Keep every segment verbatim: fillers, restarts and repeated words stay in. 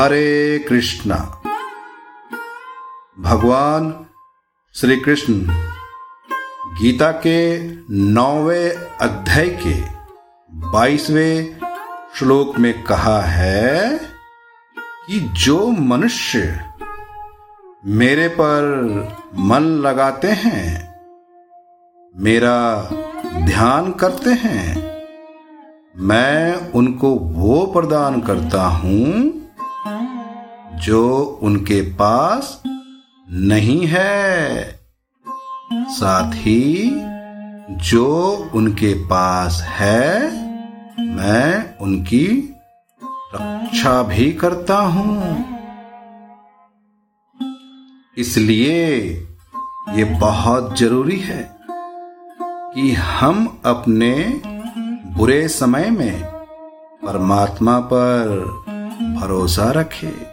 हरे कृष्णा। भगवान श्री कृष्ण गीता के नौवें अध्याय के बाईसवें श्लोक में कहा है कि जो मनुष्य मेरे पर मन लगाते हैं, मेरा ध्यान करते हैं, मैं उनको वो प्रदान करता हूं जो उनके पास नहीं है, साथ ही जो उनके पास है मैं उनकी रक्षा भी करता हूं। इसलिए ये बहुत जरूरी है कि हम अपने बुरे समय में परमात्मा पर भरोसा रखें।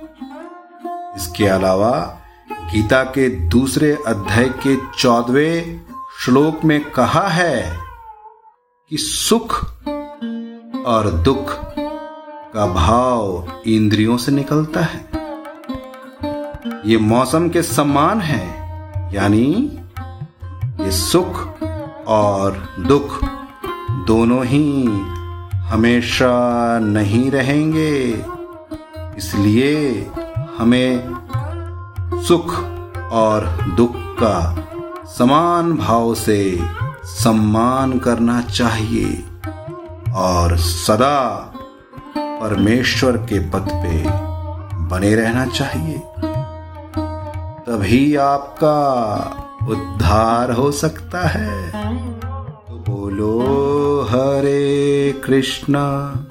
इसके अलावा गीता के दूसरे अध्याय के चौदहवें श्लोक में कहा है कि सुख और दुख का भाव इंद्रियों से निकलता है, ये मौसम के समान है, यानी ये सुख और दुख दोनों ही हमेशा नहीं रहेंगे। इसलिए हमें सुख और दुख का समान भाव से सम्मान करना चाहिए और सदा परमेश्वर के पद पे बने रहना चाहिए, तभी आपका उद्धार हो सकता है। तो बोलो हरे कृष्णा।